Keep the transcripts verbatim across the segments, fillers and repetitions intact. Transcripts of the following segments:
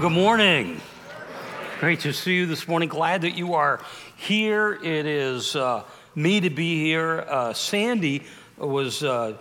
Well, good morning. Great to see you this morning. Glad that you are here. It is uh, me to be here. Uh, Sandy was uh,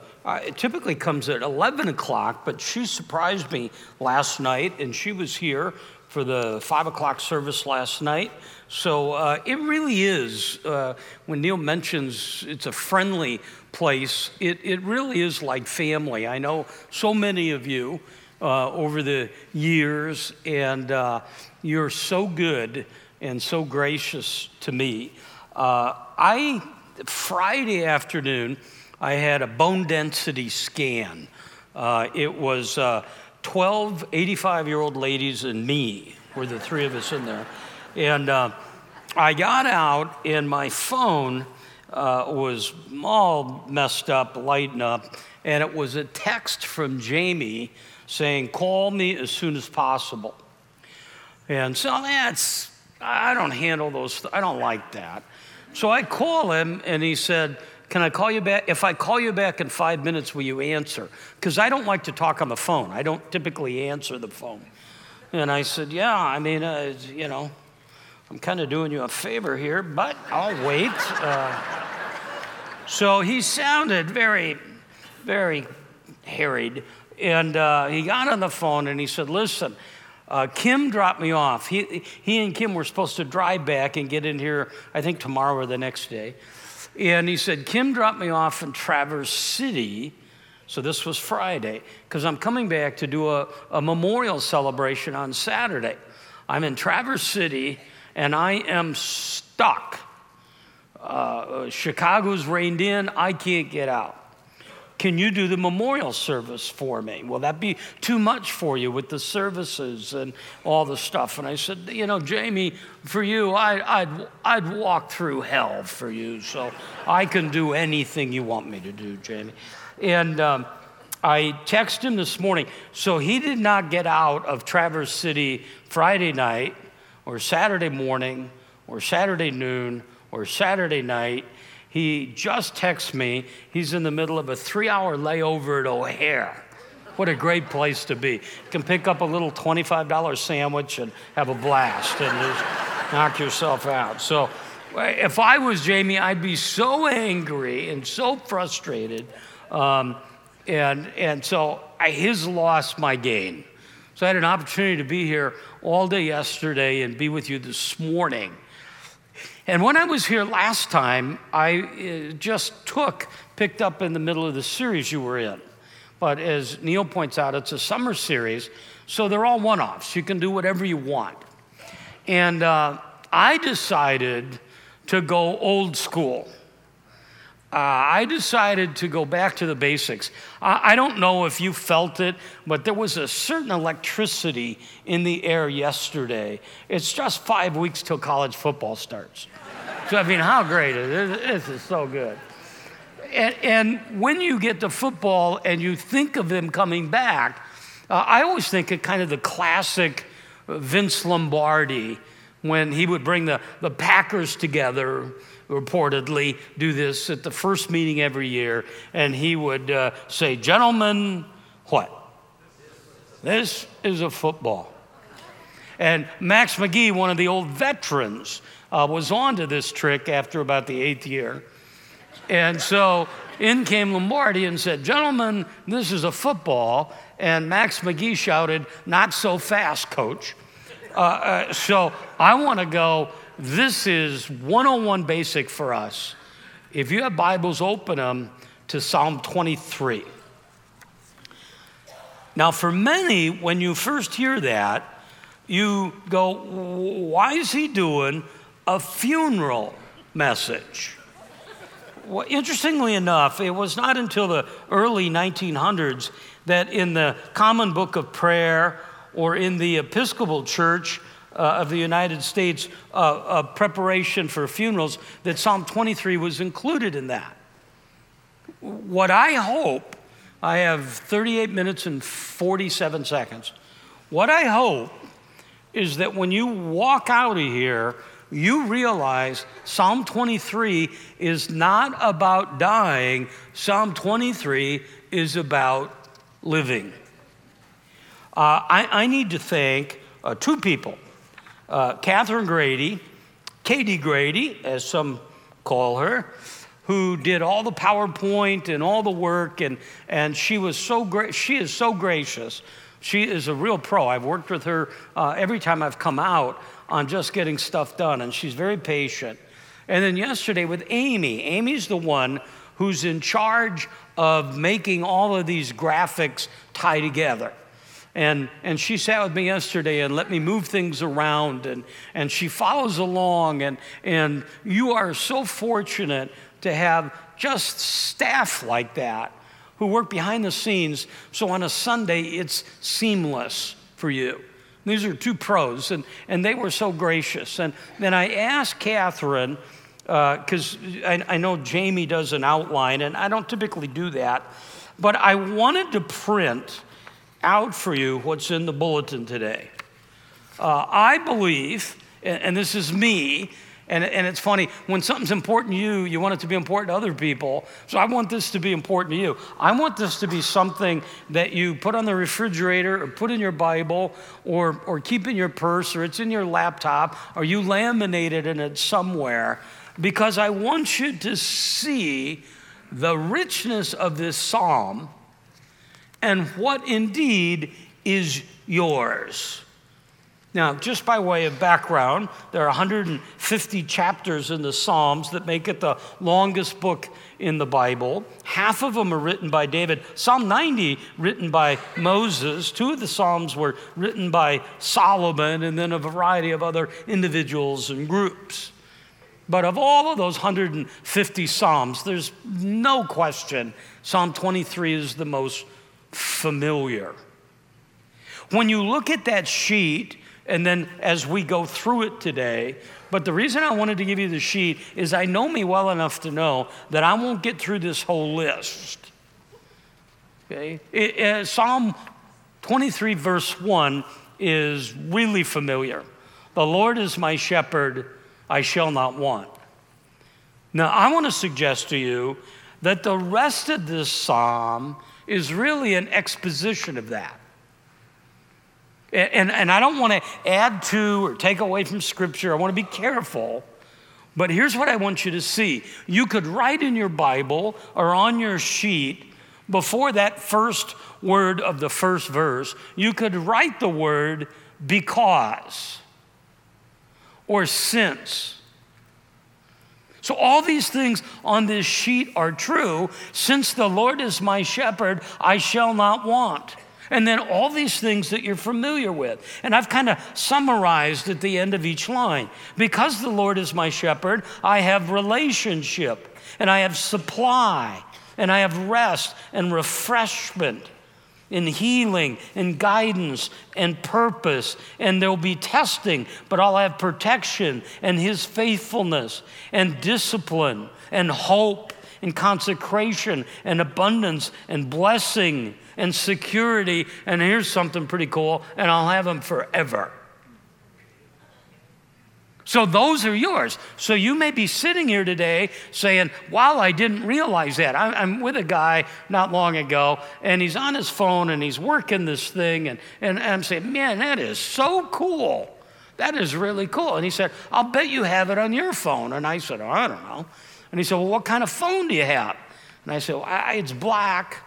typically comes at eleven o'clock, but she surprised me last night, and she was here for the five o'clock service last night. So uh, it really is, uh, when Neil mentions it's a friendly place, it, it really is like family. I know so many of you uh, over the years, and uh, you're so good and so gracious to me. Uh, I, Friday afternoon, I had a bone density scan. Uh, it was uh, twelve eighty-five-year-old ladies and me were the three of us in there. And uh, I got out, and my phone uh, was all messed up, lighting up, and it was a text from Jamie saying, "Call me as soon as possible." And so that's, I don't handle those, th- I don't like that. So I call him, and he said, "Can I call you back? If I call you back in five minutes, will you answer? Because I don't like to talk on the phone. I don't typically answer the phone." And I said, "Yeah, I mean, uh, you know, I'm kind of doing you a favor here, but I'll wait." Uh, so he sounded very, very harried. And uh, he got on the phone and he said, "Listen, uh, Kim dropped me off. He, he and Kim were supposed to drive back and get in here, I think tomorrow or the next day." And he said, "Kim dropped me off in Traverse City." So this was Friday, because I'm coming back to do a, a memorial celebration on Saturday. I'm in Traverse City, and I am stuck. Uh, Chicago's reined in. I can't get out. Can you do the memorial service for me? Will that be too much for you with the services and all the stuff? And I said, "You know, Jamie, for you, I, I'd I'd walk through hell for you, so I can do anything you want me to do, Jamie." And um, I texted him this morning. So he did not get out of Traverse City Friday night, or Saturday morning, or Saturday noon, or Saturday night. He just texted me. He's in the middle of a three-hour layover at O'Hare. What a great place to be. You can pick up a little twenty-five dollar sandwich and have a blast and just knock yourself out. So if I was Jamie, I'd be so angry and so frustrated. Um, and and so I, his loss, my gain. So I had an opportunity to be here all day yesterday and be with you this morning. And when I was here last time, I just took, picked up in the middle of the series you were in. But as Neil points out, it's a summer series, so they're all one-offs. You can do whatever you want. And uh, I decided to go old school. Uh, I decided to go back to the basics. I, I don't know if you felt it, but there was a certain electricity in the air yesterday. It's just five weeks till college football starts. So, I mean, how great is this? This is so good. And, and when you get to football and you think of them coming back, uh, I always think of kind of the classic Vince Lombardi when he would bring the, the Packers together, reportedly do this at the first meeting every year, and he would uh, say, "Gentlemen, what? This is a football." And Max McGee, one of the old veterans, uh, was onto this trick after about the eighth year. And so in came Lombardi and said, "Gentlemen, this is a football." And Max McGee shouted, "Not so fast, coach." Uh, uh, so I want to go, this is one oh one basic for us. If you have Bibles, open them to Psalm twenty-three. Now, for many, when you first hear that, you go, "Why is he doing a funeral message?" Well, interestingly enough, it was not until the early nineteen hundreds that in the Common Book of Prayer or in the Episcopal Church Uh, of the United States uh, uh, preparation for funerals, that Psalm twenty-three was included in that. What I hope, I have thirty-eight minutes and forty-seven seconds. What I hope is that when you walk out of here, you realize Psalm twenty-three is not about dying. Psalm twenty-three is about living. Uh, I, I need to thank uh, two people, uh, Catherine Grady, Katie Grady, as some call her, who did all the PowerPoint and all the work, and and she was so great. She is so gracious. She is a real pro. I've worked with her uh, every time I've come out on just getting stuff done, and she's very patient. And then yesterday with Amy. Amy's the one who's in charge of making all of these graphics tie together. And and she sat with me yesterday and let me move things around, and, and she follows along, and and you are so fortunate to have just staff like that who work behind the scenes, so on a Sunday it's seamless for you. These are two pros, and, and they were so gracious. And then I asked Catherine, because uh, I, I know Jamie does an outline, and I don't typically do that, but I wanted to print out for you what's in the bulletin today. Uh, I believe, and, and this is me, and, and it's funny, when something's important to you, you want it to be important to other people, so I want this to be important to you. I want this to be something that you put on the refrigerator or put in your Bible or, or keep in your purse, or it's in your laptop, or you laminate it in it somewhere, because I want you to see the richness of this psalm and what indeed is yours. Now, just by way of background, there are one hundred fifty chapters in the Psalms that make it the longest book in the Bible. Half of them are written by David. Psalm ninety, written by Moses. Two of the Psalms were written by Solomon, and then a variety of other individuals and groups. But of all of those one hundred fifty Psalms, there's no question Psalm twenty-three is the most familiar. When you look at that sheet, and then as we go through it today, but the reason I wanted to give you the sheet is I know me well enough to know that I won't get through this whole list. Okay? It, uh, Psalm twenty-three, verse one is really familiar. The Lord is my shepherd, I shall not want. Now, I want to suggest to you that the rest of this psalm is really an exposition of that. And, and, and I don't want to add to or take away from Scripture. I want to be careful. But here's what I want you to see. You could write in your Bible or on your sheet before that first word of the first verse, you could write the word because or since. So all these things on this sheet are true. Since the Lord is my shepherd, I shall not want. And then all these things that you're familiar with. And I've kind of summarized at the end of each line. Because the Lord is my shepherd, I have relationship, and I have supply, and I have rest and refreshment, and healing, and guidance, and purpose, and there'll be testing, but I'll have protection, and his faithfulness, and discipline, and hope, and consecration, and abundance, and blessing, and security, and here's something pretty cool, and I'll have them forever. So those are yours. So you may be sitting here today saying, wow, I didn't realize that. I'm, I'm with a guy not long ago, and he's on his phone, and he's working this thing, and, and, and I'm saying, man, that is so cool. That is really cool. And he said, I'll bet you have it on your phone. And I said, oh, I don't know. And he said, well, what kind of phone do you have? And I said, well, I, it's black.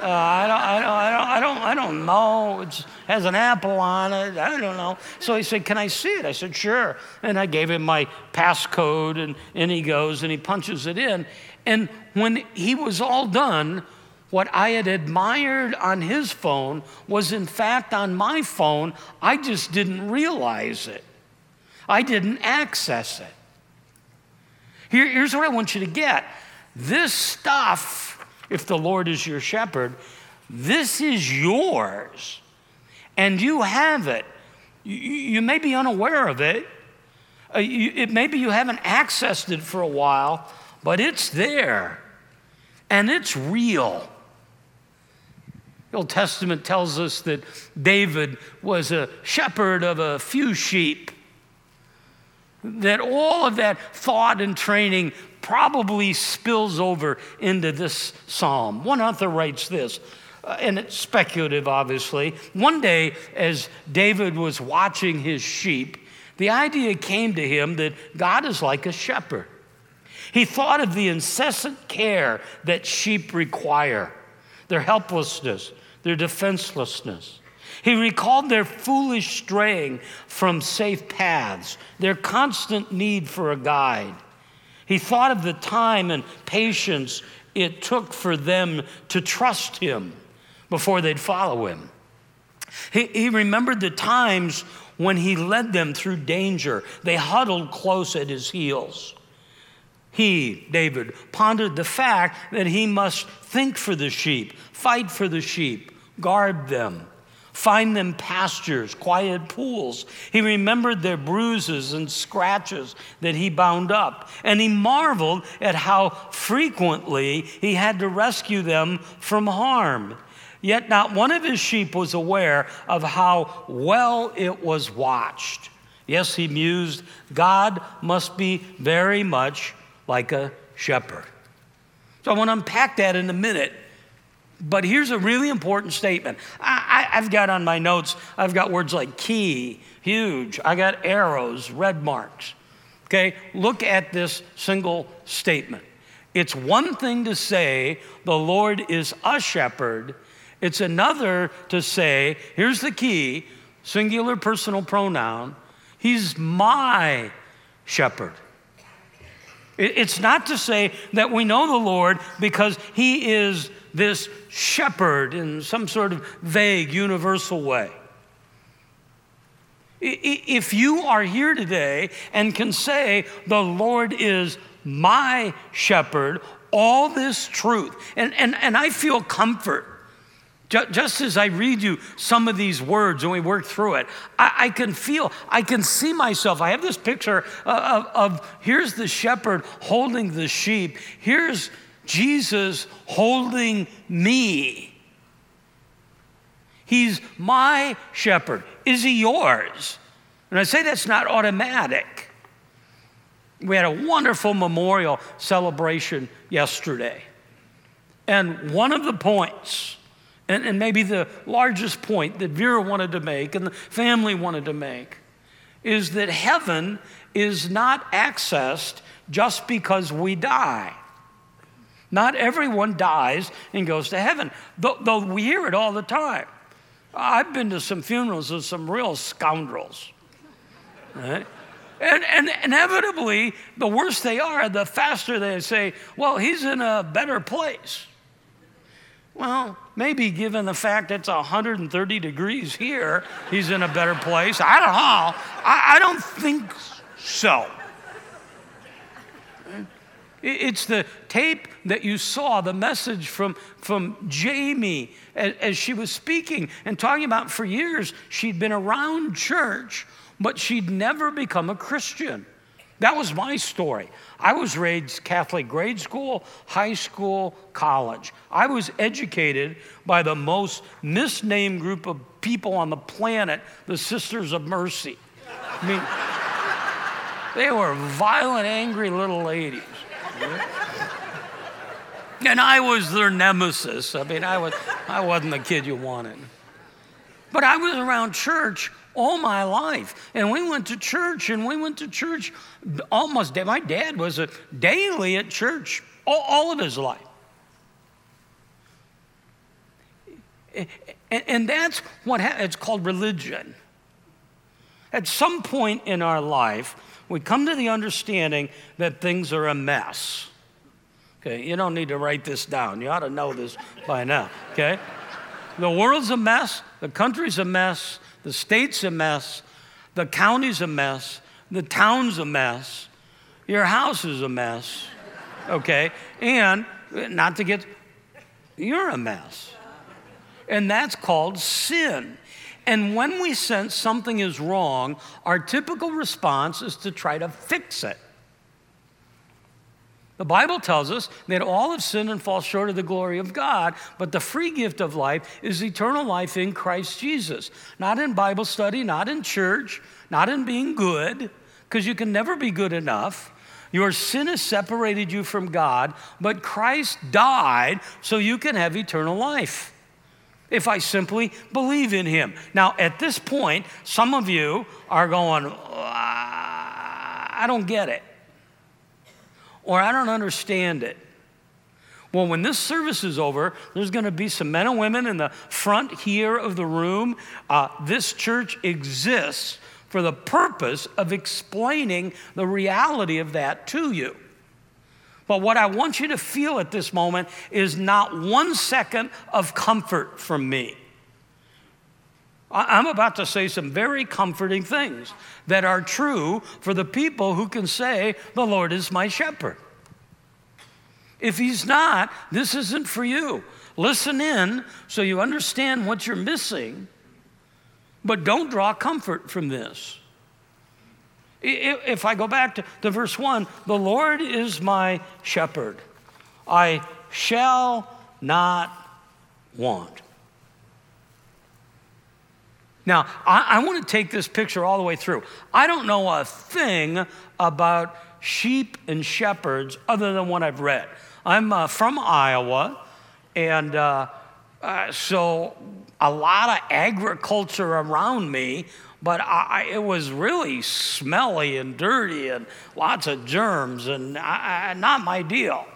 Uh, I, don't, I, don't, I, don't, I don't know. It has an apple on it. I don't know. So he said, can I see it? I said, sure. And I gave him my passcode, and, and he goes and he punches it in. And when he was all done, what I had admired on his phone was, in fact, on my phone. I just didn't realize it. I didn't access it. Here, here's what I want you to get. This stuff, if the Lord is your shepherd, this is yours, and you have it. You, you may be unaware of it. Uh, you, it. Maybe you haven't accessed it for a while, but it's there, and it's real. The Old Testament tells us that David was a shepherd of a few sheep, that all of that thought and training probably spills over into this psalm. One author writes this: Uh, and it's speculative, obviously. One day, as David was watching his sheep, the idea came to him that God is like a shepherd. He thought of the incessant care that sheep require, their helplessness, their defenselessness. He recalled their foolish straying from safe paths, their constant need for a guide. He thought of the time and patience it took for them to trust him before they'd follow him. He, he remembered the times when he led them through danger. They huddled close at his heels. He, David, pondered the fact that he must think for the sheep, fight for the sheep, guard them, find them pastures, quiet pools. He remembered their bruises and scratches that he bound up, and he marveled at how frequently he had to rescue them from harm. Yet not one of his sheep was aware of how well it was watched. Yes, he mused, God must be very much like a shepherd. So I want to unpack that in a minute. But here's a really important statement. I, I, I've got on my notes, I've got words like key, huge. I got arrows, red marks. Okay, look at this single statement. It's one thing to say, the Lord is a shepherd. It's another to say, here's the key, singular personal pronoun, he's my shepherd. It's not to say that we know the Lord because he is this shepherd in some sort of vague, universal way. If you are here today and can say, the Lord is my shepherd, all this truth, and, and, and I feel comfort. Just as I read you some of these words and we work through it, I, I can feel, I can see myself. I have this picture of, of here's the shepherd holding the sheep. Here's Jesus holding me. He's my shepherd. Is he yours? And I say that's not automatic. We had a wonderful memorial celebration yesterday. And one of the points, And, and maybe the largest point that Vera wanted to make and the family wanted to make is that heaven is not accessed just because we die. Not everyone dies and goes to heaven, though, though we hear it all the time. I've been to some funerals of some real scoundrels, right? And, and inevitably, the worse they are, the faster they say, well, he's in a better place. Well, maybe given the fact it's one hundred thirty degrees here, he's in a better place. I don't know. I, I don't think so. It's the tape that you saw, the message from, from Jamie as, as she was speaking and talking about for years she'd been around church, but she'd never become a Christian. That was my story. I was raised Catholic grade school, high school, college. I was educated by the most misnamed group of people on the planet, the Sisters of Mercy. I mean, they were violent, angry little ladies. And I was their nemesis. I mean, I was, I wasn't the kid you wanted. But I was around church all my life. And we went to church, and we went to church almost, my dad was a daily at church all, all of his life. And, and that's what, ha- it's called religion. At some point in our life, we come to the understanding that things are a mess. Okay, you don't need to write this down. You ought to know this by now, okay? The world's a mess, the country's a mess, the state's a mess, the county's a mess, the town's a mess, your house is a mess, okay? And not to get, you're a mess. And that's called sin. And when we sense something is wrong, our typical response is to try to fix it. The Bible tells us that all have sinned and fall short of the glory of God, but the free gift of life is eternal life in Christ Jesus. Not in Bible study, not in church, not in being good, because you can never be good enough. Your sin has separated you from God, but Christ died so you can have eternal life. if I simply believe in him. Now, at this point, some of you are going, oh, I don't get it, or I don't understand it. Well, when this service is over, there's going to be some men and women in the front here of the room. Uh, this church exists for the purpose of explaining the reality of that to you. But what I want you to feel at this moment is not one second of comfort from me. I'm about to say some very comforting things that are true for the people who can say, the Lord is my shepherd. If he's not, this isn't for you. Listen in so you understand what you're missing, but don't draw comfort from this. If I go back to, to verse one, the Lord is my shepherd. I shall not want. Now, I, I want to take this picture all the way through. I don't know a thing about sheep and shepherds other than what I've read. I'm uh, from Iowa, and uh, uh, so a lot of agriculture around me, but I, it was really smelly and dirty and lots of germs, and I, I, not my deal.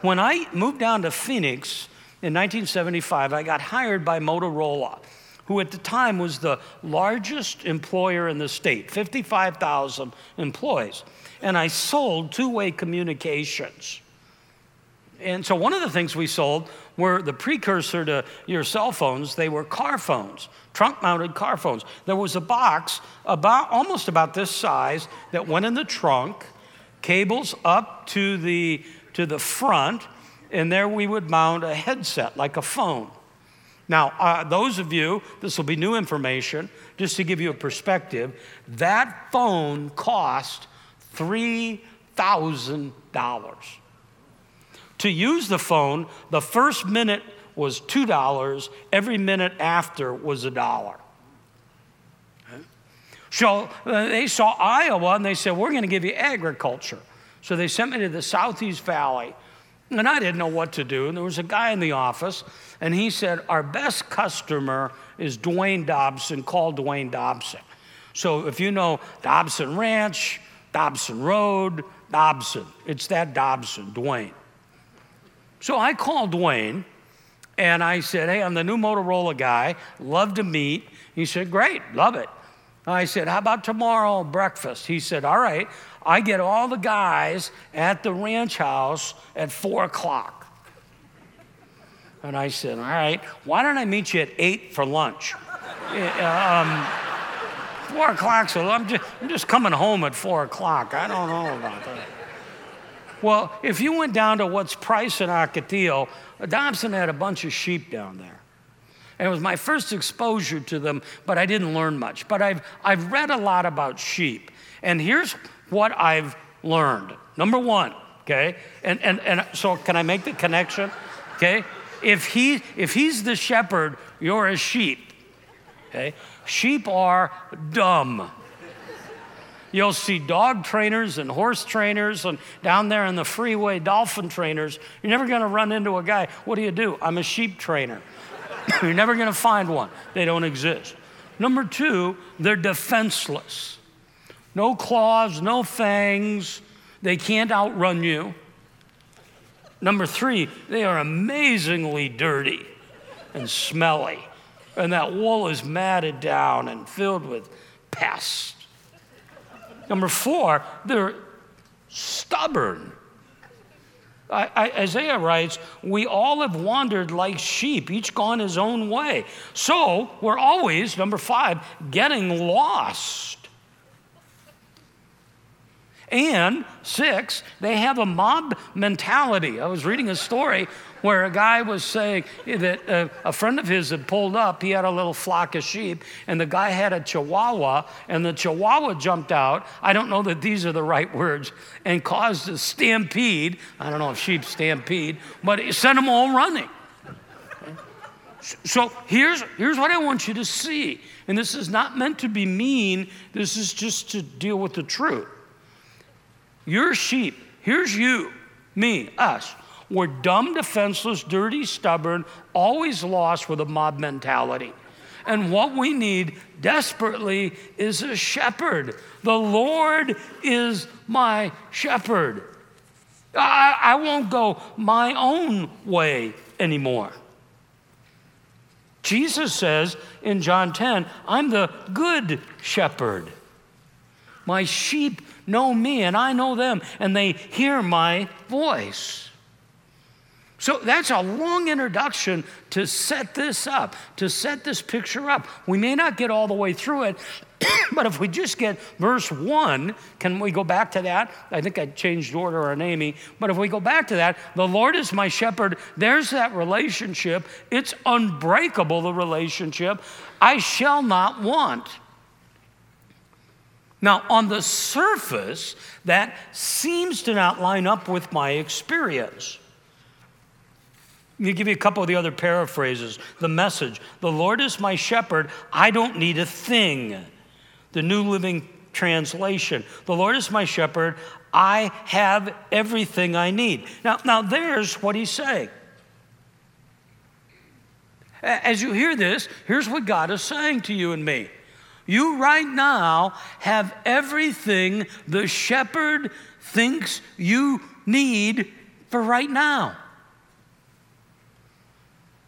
When I moved down to Phoenix in nineteen seventy-five, I got hired by Motorola, who at the time was the largest employer in the state, fifty-five thousand employees. And I sold two-way communications. And so one of the things we sold were the precursor to your cell phones. They were car phones, trunk-mounted car phones. There was a box about almost about this size that went in the trunk, cables up to the to the front, and there we would mount a headset like a phone. Now, uh, those of you, this will be new information, just to give you a perspective, that phone cost three thousand dollars. To use the phone, the first minute was two dollars. Every minute after was a dollar. Okay. So uh, they saw Iowa, and they said, we're going to give you agriculture. So they sent me to the Southeast Valley, and I didn't know what to do. And there was a guy in the office, and he said, our best customer is Dwayne Dobson. Call Dwayne Dobson. So if you know Dobson Ranch, Dobson Road, Dobson. It's that Dobson, Dwayne. So I called Dwayne, and I said, hey, I'm the new Motorola guy. Love to meet. He said, great, love it. I said, how about tomorrow breakfast? He said, all right. I get all the guys at the ranch house at four o'clock. And I said, all right, why don't I meet you at eight for lunch? um, Four o'clock, so I'm just, I'm just coming home at four o'clock. I don't know about that. Well, if you went down to what's Price and Arcadia, Dobson had a bunch of sheep down there. And it was my first exposure to them, but I didn't learn much. But I've, I've read a lot about sheep. And here's what I've learned. Number one, okay? And, and, and so can I make the connection? Okay? If he, if he's the shepherd, you're a sheep. Okay? Sheep are dumb. You'll see dog trainers and horse trainers and down there in the freeway, dolphin trainers. You're never going to run into a guy. What do you do? I'm a sheep trainer. You're never going to find one. They don't exist. Number two, they're defenseless. No claws, no fangs. They can't outrun you. Number three, they are amazingly dirty and smelly. And that wool is matted down and filled with pests. Number four, they're stubborn. I, I, Isaiah writes, we all have wandered like sheep, each gone his own way. So we're always, number five, getting lost. And six, they have a mob mentality. I was reading a story where a guy was saying that uh, a friend of his had pulled up. He had a little flock of sheep, and the guy had a chihuahua, and the chihuahua jumped out. I don't know that these are the right words, and caused a stampede. I don't know if sheep stampede, but it sent them all running. So here's, here's what I want you to see, and this is not meant to be mean. This is just to deal with the truth. Your sheep, here's you, me, us. were dumb, defenseless, dirty, stubborn, always lost with a mob mentality. And what we need desperately is a shepherd. The Lord is my shepherd. I, I won't go my own way anymore. Jesus says in John ten, I'm the good shepherd. My sheep know me and I know them and they hear my voice. So that's a long introduction to set this up, to set this picture up. We may not get all the way through it, but if we just get verse one, can we go back to that? I think I changed order on Amy, but if we go back to that, the Lord is my shepherd. There's that relationship. It's unbreakable, the relationship. I shall not want. Now, on the surface, that seems to not line up with my experience. Let me give you a couple of the other paraphrases. The Message, the Lord is my shepherd, I don't need a thing. The New Living Translation, the Lord is my shepherd, I have everything I need. Now, now there's what he's saying. As you hear this, here's what God is saying to you and me. You right now have everything the shepherd thinks you need for right now.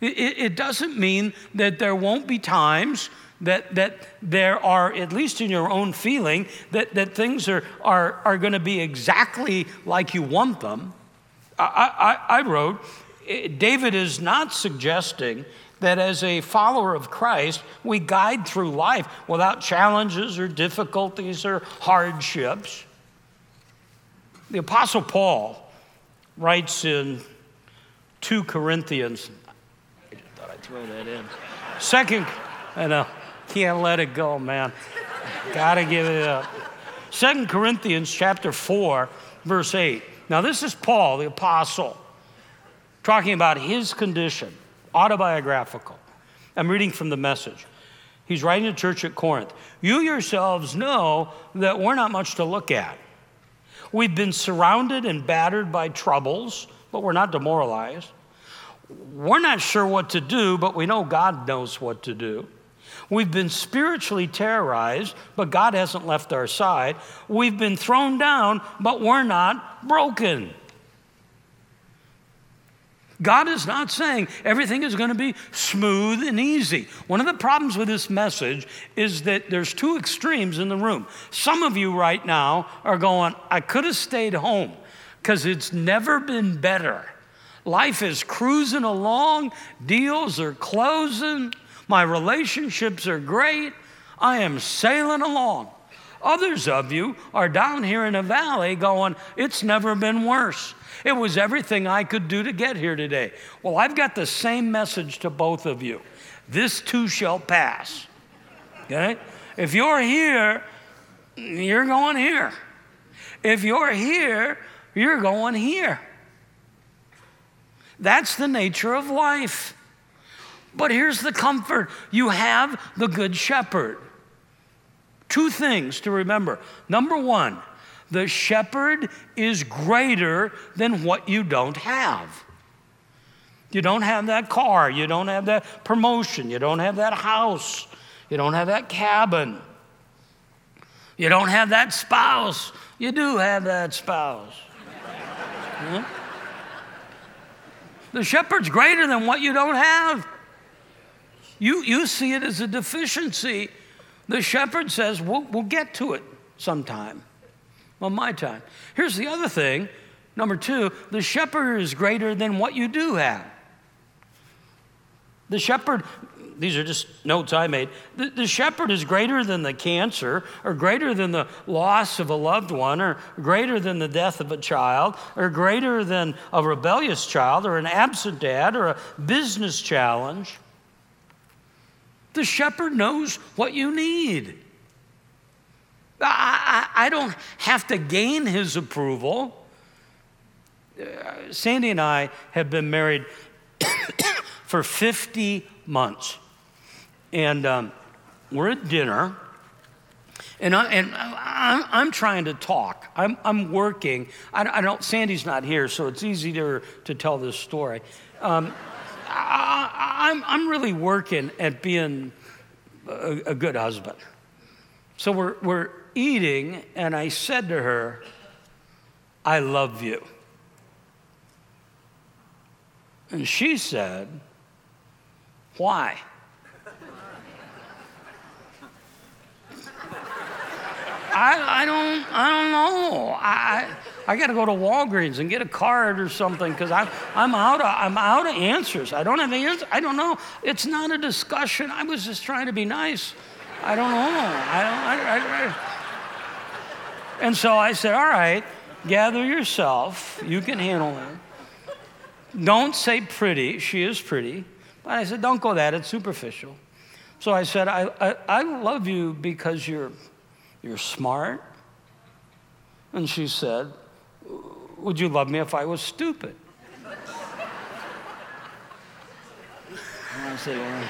It, it doesn't mean that there won't be times that that there are, at least in your own feeling, that, that things are, are, are going to be exactly like you want them. I, I, I wrote, David is not suggesting that as a follower of Christ, we guide through life without challenges or difficulties or hardships. The Apostle Paul writes in Second Corinthians, I just thought I'd throw that in. Second, I know, can't let it go, man. Gotta give it up. Second Corinthians chapter four, verse eight. Now this is Paul, the apostle, talking about his condition. Autobiographical. I'm reading from The Message. He's writing to the church at Corinth. You yourselves know that we're not much to look at. We've been surrounded and battered by troubles, but we're not demoralized. We're not sure what to do, but we know God knows what to do. We've been spiritually terrorized, but God hasn't left our side. We've been thrown down, but we're not broken. God is not saying everything is going to be smooth and easy. One of the problems with this message is that there's two extremes in the room. Some of you right now are going, I could have stayed home because it's never been better. Life is cruising along. Deals are closing. My relationships are great. I am sailing along. Others of you are down here in the valley going, it's never been worse. It was everything I could do to get here today. Well, I've got the same message to both of you. This too shall pass. Okay? If you're here, you're going here. If you're here, you're going here. That's the nature of life. But here's the comfort. You have the Good Shepherd. Two things to remember. Number one, the shepherd is greater than what you don't have. You don't have that car. You don't have that promotion. You don't have that house. You don't have that cabin. You don't have that spouse. You do have that spouse. Yeah. The shepherd's greater than what you don't have. You, you see it as a deficiency. The shepherd says, we'll, we'll get to it sometime. On my time. Here's the other thing. Number two, the shepherd is greater than what you do have. The shepherd, these are just notes I made. The, the shepherd is greater than the cancer, or greater than the loss of a loved one, or greater than the death of a child, or greater than a rebellious child, or an absent dad, or a business challenge. The shepherd knows what you need. I, I, I don't have to gain his approval. Uh, Sandy and I have been married for fifty months. And um, we're at dinner, And, I, and I, I'm trying to talk. I'm, I'm working. I, I don't. Sandy's not here, so it's easy to, to tell this story. Um, I, I'm, I'm really working at being a, a good husband. So we're we're eating, and I said to her, "I love you." And she said, "Why?" I, I don't I don't know. I I got to go to Walgreens and get a card or something because I'm I'm out of I'm out of answers. I don't have answers. I don't know. It's not a discussion. I was just trying to be nice. I don't know. I don't. I, I, I. And so I said, "All right, gather yourself. You can handle it. Don't say pretty. She is pretty." But I said, "Don't go that. It's superficial." So I said, "I I, I love you because you're." You're smart. And she said, "Would you love me if I was stupid?" And I said, well,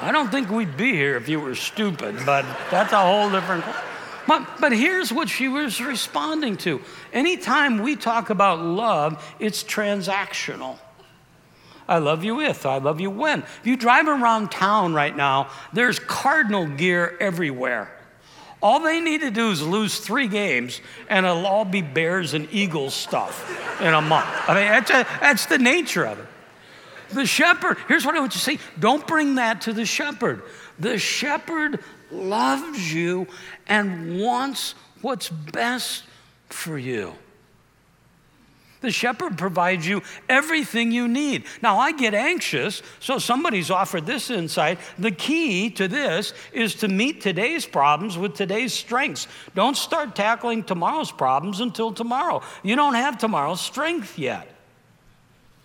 I don't think we'd be here if you were stupid, but that's a whole different. But, but here's what she was responding to. Anytime we talk about love, it's transactional. I love you if, I love you when. If you drive around town right now, there's Cardinal gear everywhere. All they need to do is lose three games, and it'll all be Bears and Eagles stuff in a month. I mean, that's, a, that's the nature of it. The shepherd, here's what I would just say, don't bring that to the shepherd. The shepherd loves you and wants what's best for you. The shepherd provides you everything you need. Now, I get anxious, so somebody's offered this insight. The key to this is to meet today's problems with today's strengths. Don't start tackling tomorrow's problems until tomorrow. You don't have tomorrow's strength yet.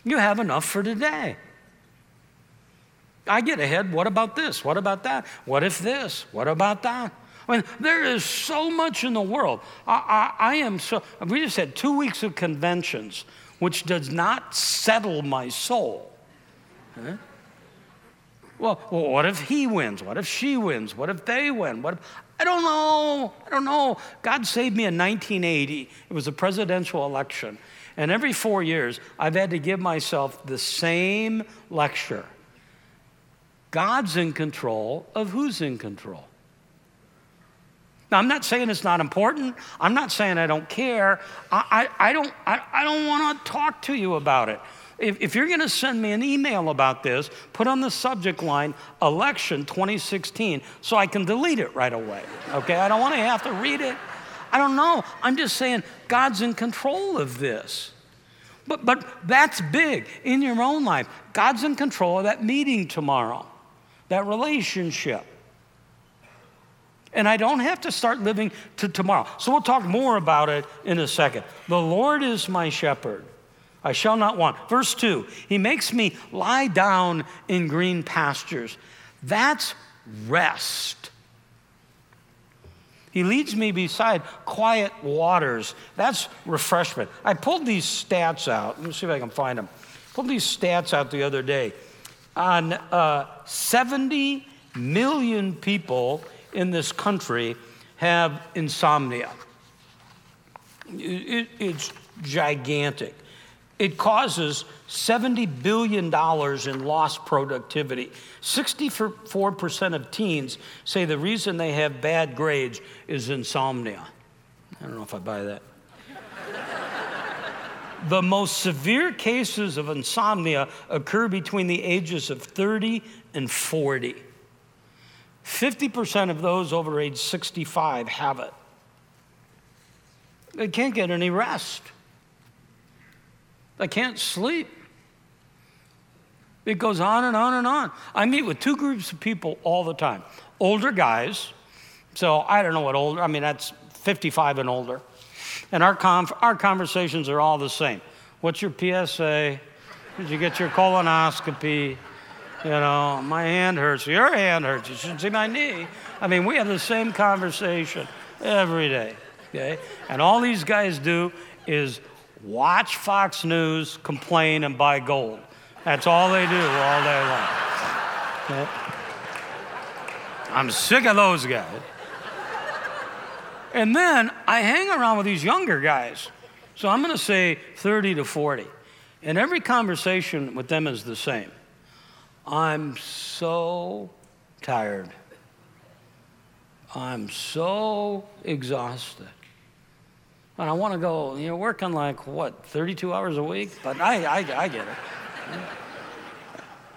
You have enough for today. I get ahead. What about this? What about that? What if this? What about that? I mean, there is so much in the world. I, I, I am so, we just had two weeks of conventions, which does not settle my soul. Huh? Well, well, what if he wins? What if she wins? What if they win? What if, I don't know. I don't know. God saved me in nineteen eighty. It was a presidential election. And every four years, I've had to give myself the same lecture. God's in control of who's in control. Now, I'm not saying it's not important. I'm not saying I don't care. I, I, I don't I, I don't want to talk to you about it. If, if you're going to send me an email about this, put on the subject line, election twenty sixteen, so I can delete it right away, okay? I don't want to have to read it. I don't know. I'm just saying God's in control of this. But, but that's big in your own life. God's in control of that meeting tomorrow, that relationship. And I don't have to start living to tomorrow. So we'll talk more about it in a second. The Lord is my shepherd. I shall not want. Verse two, he makes me lie down in green pastures. That's rest. He leads me beside quiet waters. That's refreshment. I pulled these stats out. Let me see if I can find them. I pulled these stats out the other day. On uh, seventy million people in this country have insomnia. It, it's gigantic. It causes seventy billion dollars in lost productivity. sixty-four percent of teens say the reason they have bad grades is insomnia. I don't know if I buy that. The most severe cases of insomnia occur between the ages of thirty and forty. fifty percent of those over age sixty-five have it. They can't get any rest. They can't sleep. It goes on and on and on. I meet with two groups of people all the time. Older guys, so I don't know what older, I mean, that's fifty-five and older. And our conf, our conversations are all the same. What's your P S A? Did you get your colonoscopy? You know, my hand hurts, your hand hurts, you should see my knee. I mean, we have the same conversation every day, okay? And all these guys do is watch Fox News, complain, and buy gold. That's all they do all day long. Okay? I'm sick of those guys. And then I hang around with these younger guys. So I'm going to say thirty to forty. And every conversation with them is the same. I'm so tired. I'm so exhausted. And I want to go, you know, working like, what, thirty-two hours a week? But I, I, I get it.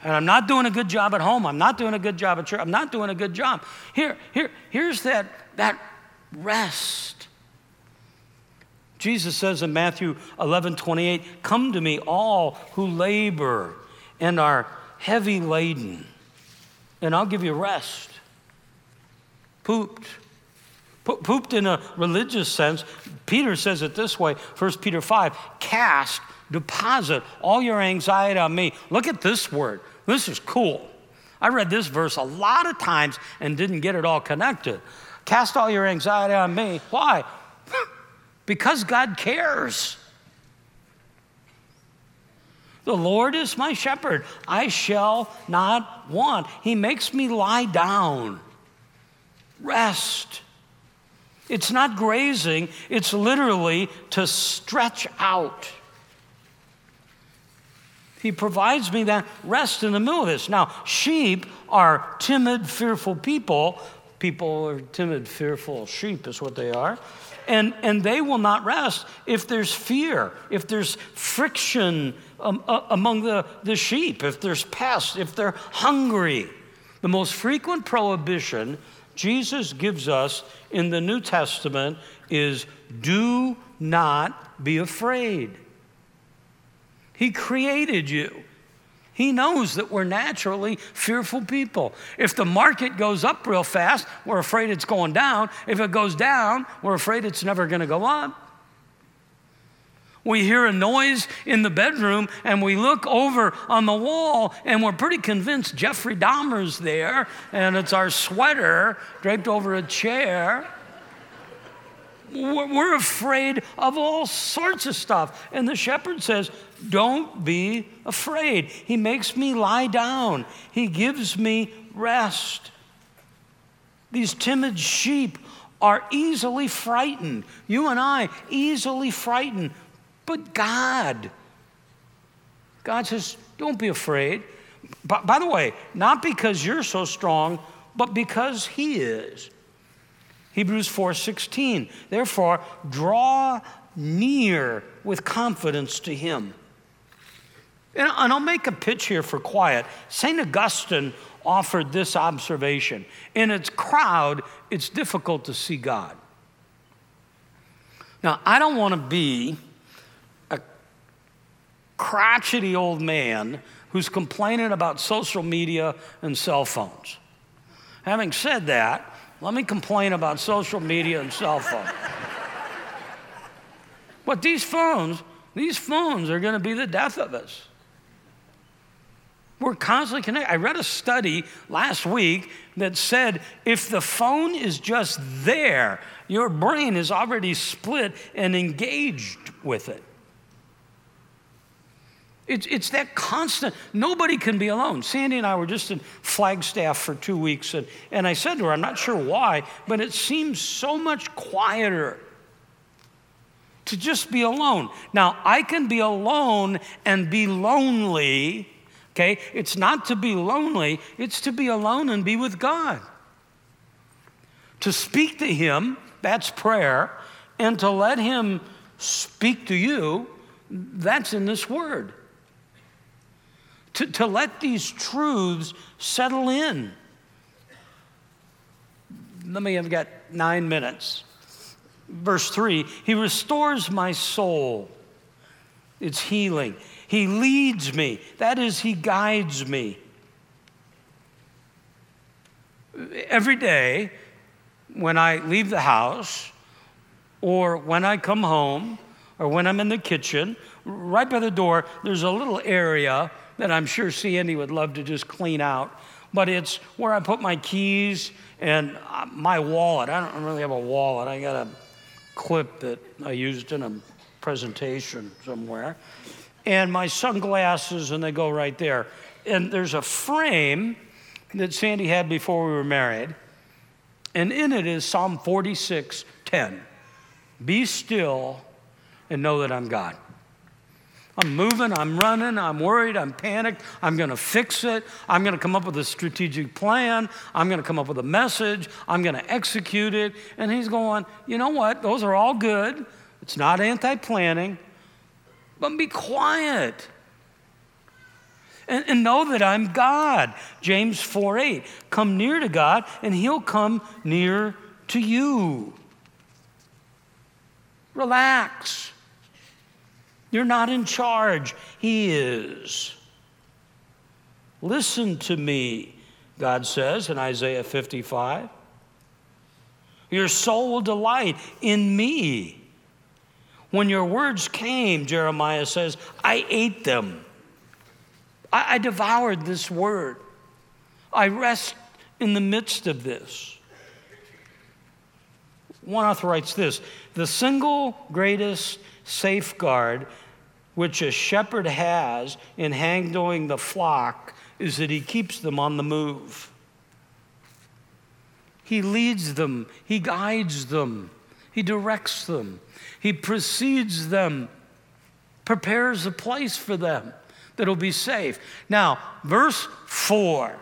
And I'm not doing a good job at home. I'm not doing a good job at church. I'm not doing a good job. Here, here, here's that, that rest. Jesus says in Matthew eleven twenty-eight, come to me all who labor and are heavy laden, and I'll give you rest. Pooped. Po- pooped in a religious sense. Peter says it this way, First Peter five, cast, deposit all your anxiety on me. Look at this word. This is cool. I read this verse a lot of times and didn't get it all connected. Cast all your anxiety on me. Why? Because God cares. The Lord is my shepherd. I shall not want. He makes me lie down. Rest. It's not grazing. It's literally to stretch out. He provides me that rest in the middle of this. Now, sheep are timid, fearful people. People are timid, fearful sheep is what they are. And and they will not rest if there's fear, if there's friction um, uh, among the, the sheep, if there's pests, if they're hungry. The most frequent prohibition Jesus gives us in the New Testament is do not be afraid. He created you. He knows that we're naturally fearful people. If the market goes up real fast, we're afraid it's going down. If it goes down, we're afraid it's never going to go up. We hear a noise in the bedroom, and we look over on the wall, and we're pretty convinced Jeffrey Dahmer's there, and it's our sweater draped over a chair. We're afraid of all sorts of stuff. And the shepherd says, don't be afraid. He makes me lie down. He gives me rest. These timid sheep are easily frightened. You and I, easily frightened. But God, God says, don't be afraid. By, by the way, not because you're so strong, but because He is. Hebrews four sixteen, therefore, draw near with confidence to Him. And I'll make a pitch here for quiet. Saint Augustine offered this observation. In its crowd, it's difficult to see God. Now, I don't want to be a crotchety old man who's complaining about social media and cell phones. Having said that, let me complain about social media and cell phones. But these phones, these phones are going to be the death of us. We're constantly connected. I read a study last week that said if the phone is just there, your brain is already split and engaged with it. It's, it's that constant, nobody can be alone. Sandy and I were just in Flagstaff for two weeks, and, and I said to her, I'm not sure why, but it seems so much quieter to just be alone. Now, I can be alone and be lonely, okay? It's not to be lonely, it's to be alone and be with God. To speak to Him, that's prayer, and to let Him speak to you, that's in this word. To, to let these truths settle in. Let me, I've got nine minutes. Verse three, He restores my soul. It's healing. He leads me. That is, He guides me. Every day when I leave the house or when I come home or when I'm in the kitchen, right by the door, there's a little area that I'm sure Sandy would love to just clean out. But it's where I put my keys and my wallet. I don't really have a wallet. I got a clip that I used in a presentation somewhere. And my sunglasses, and they go right there. And there's a frame that Sandy had before we were married. And in it is Psalm forty-six ten. Be still and know that I'm God. I'm moving, I'm running, I'm worried, I'm panicked. I'm going to fix it. I'm going to come up with a strategic plan. I'm going to come up with a message. I'm going to execute it. And he's going, you know what? Those are all good. It's not anti-planning, but be quiet. And, and know that I'm God. James four eight. Come near to God, and he'll come near to you. Relax. You're not in charge. He is. Listen to me, God says in Isaiah fifty-five. Your soul will delight in me. When your words came, Jeremiah says, I ate them. I, I devoured this word. I rest in the midst of this. One author writes this, the single greatest safeguard which a shepherd has in handling the flock is that he keeps them on the move. He leads them. He guides them. He directs them. He precedes them, prepares a place for them that'll be safe. Now, verse four,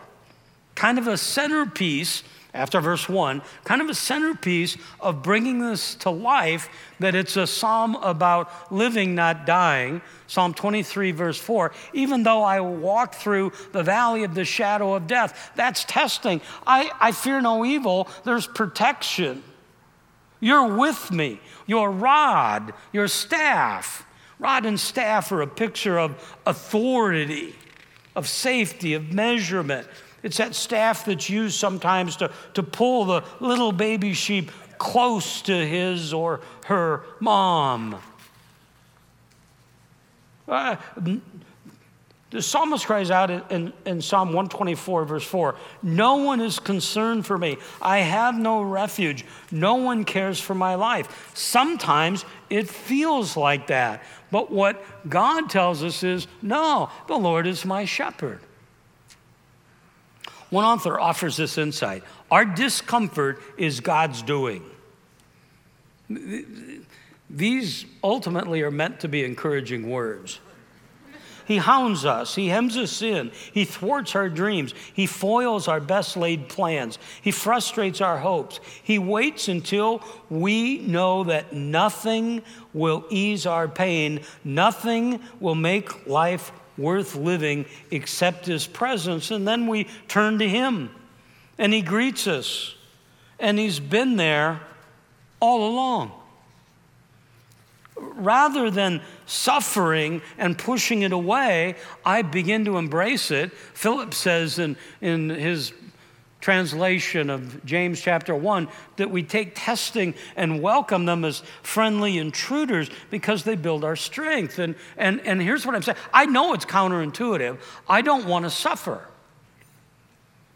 kind of a centerpiece, after verse one, kind of a centerpiece of bringing this to life, that it's a psalm about living, not dying. Psalm twenty-three, verse four, even though I walk through the valley of the shadow of death, that's testing. I, I fear no evil, there's protection. You're with me, your rod, your staff. Rod and staff are a picture of authority, of safety, of measurement. It's that staff that's used sometimes to, to pull the little baby sheep close to his or her mom. Uh, the psalmist cries out in, in Psalm one twenty-four, verse four, no one is concerned for me. I have no refuge. No one cares for my life. Sometimes it feels like that. But what God tells us is, no, the Lord is my shepherd. One author offers this insight. Our discomfort is God's doing. These ultimately are meant to be encouraging words. He hounds us. He hems us in. He thwarts our dreams. He foils our best laid plans. He frustrates our hopes. He waits until we know that nothing will ease our pain. Nothing will make life worth living except his presence. And then we turn to him and he greets us, and he's been there all along. Rather than suffering and pushing it away, I begin to embrace it. Philip says in, in his translation of James chapter one that we take testing and welcome them as friendly intruders because they build our strength. And, and, and here's what I'm saying. I know it's counterintuitive. I don't want to suffer.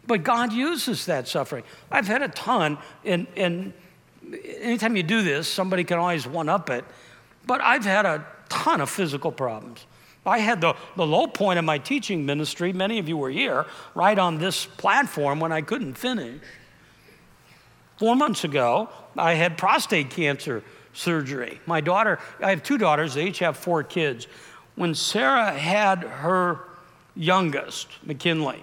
But God uses that suffering. I've had a ton, and, and anytime you do this, somebody can always one-up it. But I've had a ton of physical problems. I had the, the low point of my teaching ministry, many of you were here, right on this platform when I couldn't finish. Four months ago, I had prostate cancer surgery. My daughter, I have two daughters, they each have four kids. When Sarah had her youngest, McKinley,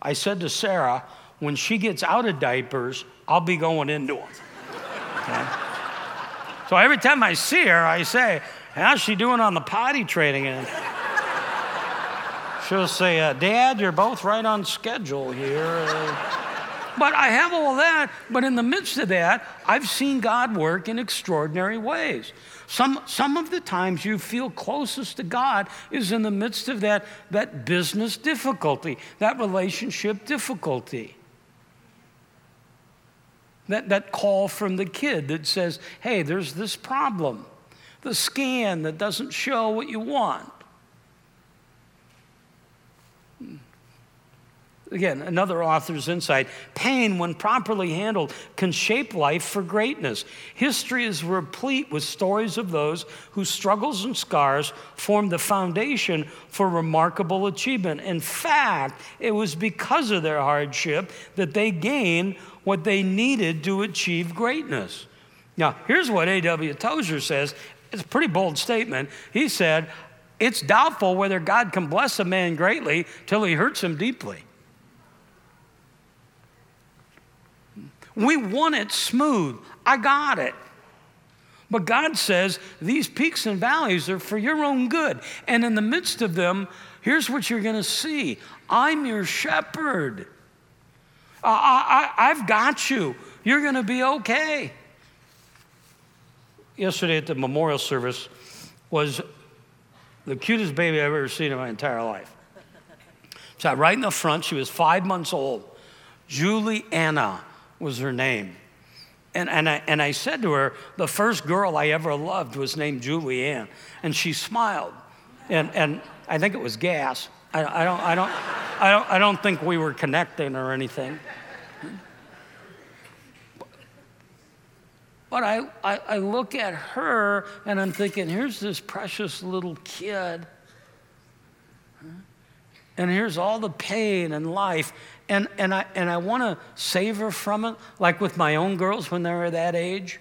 I said to Sarah, when she gets out of diapers, I'll be going into them. Okay? So every time I see her, I say, how's she doing on the potty training? And she'll say, uh, Dad, you're both right on schedule here. But I have all that. But in the midst of that, I've seen God work in extraordinary ways. Some, some of the times you feel closest to God is in the midst of that, that business difficulty, that relationship difficulty. That, that call from the kid that says, hey, there's this problem. The scan that doesn't show what you want. again, another author's insight, pain, when properly handled, can shape life for greatness. History is replete with stories of those whose struggles and scars formed the foundation for remarkable achievement. In fact, it was because of their hardship that they gained what they needed to achieve greatness. Now, here's what A W Tozer says. It's a pretty bold statement. He said, it's doubtful whether God can bless a man greatly till he hurts him deeply. We want it smooth. I got it. But God says these peaks and valleys are for your own good. And in the midst of them, here's what you're going to see. I'm your shepherd. Uh, I, I, I've got you. You're going to be okay. Yesterday at the memorial service was the cutest baby I've ever seen in my entire life. Sat right in the front. She was five months old. Juliana was her name. And, and, I, and I said to her, the first girl I ever loved was named Julianne. And she smiled. And, and I think it was gas. I, I, don't, I, don't, I, don't, I don't think we were connecting or anything. But I, I, I look at her and I'm thinking, here's this precious little kid. And here's all the pain and life. And, and I, and I want to save her from it, like with my own girls when they were that age.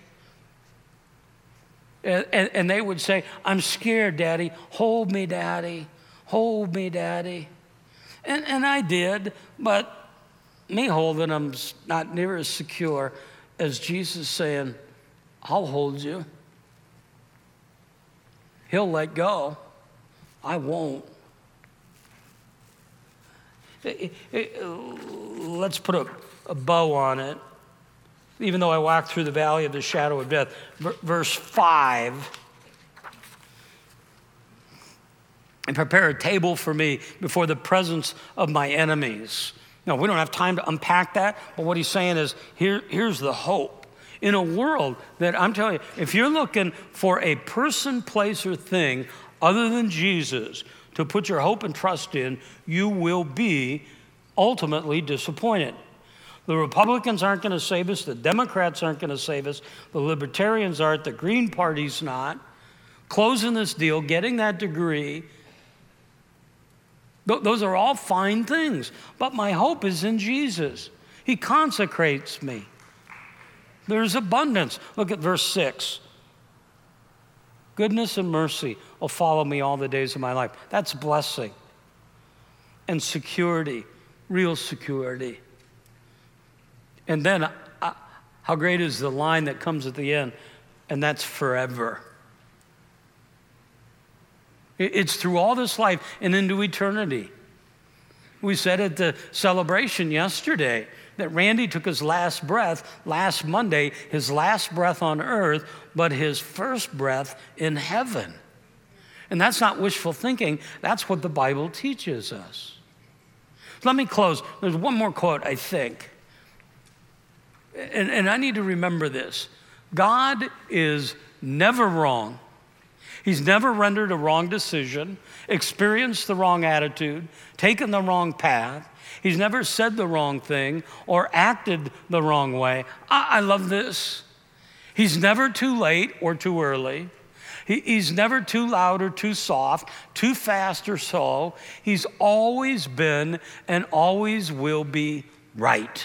And, and, and they would say, I'm scared, Daddy. Hold me, Daddy. Hold me, Daddy. And, and I did, but me holding them's not near as secure as Jesus saying, I'll hold you. He'll let go. I won't. It, it, it, let's put a, a bow on it. Even though I walk through the valley of the shadow of death. V- verse five. And prepare a table for me before the presence of my enemies. Now, we don't have time to unpack that, but what he's saying is, here, here's the hope. In a world that, I'm telling you, if you're looking for a person, place, or thing other than Jesus to put your hope and trust in, you will be ultimately disappointed. The Republicans aren't going to save us. The Democrats aren't going to save us. The Libertarians aren't. The Green Party's not. Closing this deal, getting that degree, th- those are all fine things. But my hope is in Jesus. He consecrates me. There's abundance. Look at verse six. Goodness and mercy will follow me all the days of my life. That's blessing and security, real security. And then uh, how great is the line that comes at the end, and that's forever. It's through all this life and into eternity. We said at the celebration yesterday that Randy took his last breath last Monday, his last breath on earth, but his first breath in heaven. And that's not wishful thinking. That's what the Bible teaches us. Let me close. There's one more quote, I think. And, and I need to remember this. God is never wrong. He's never rendered a wrong decision, experienced the wrong attitude, taken the wrong path. He's never said the wrong thing or acted the wrong way. I, I love this. He's never too late or too early. He, he's never too loud or too soft, too fast or slow. He's always been and always will be right.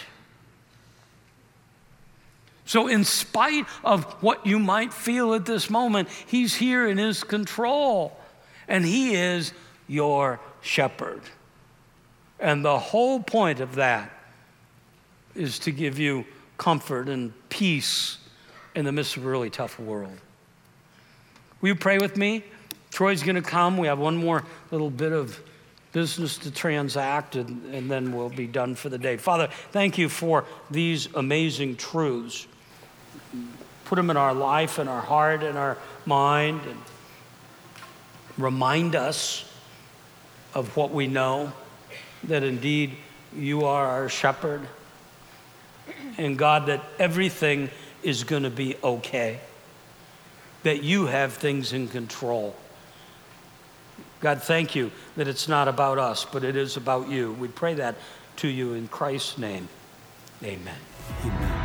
So in spite of what you might feel at this moment, he's here in his control, and he is your shepherd. And the whole point of that is to give you comfort and peace in the midst of a really tough world. Will you pray with me? Troy's going to come. We have one more little bit of business to transact, and, and then we'll be done for the day. Father, thank you for these amazing truths. Put them in our life, in our heart, in our mind, and remind us of what we know, that indeed you are our shepherd, and God, that everything is going to be okay, that you have things in control. God, thank you that it's not about us, but it is about you. We pray that to you in Christ's name. Amen. Amen.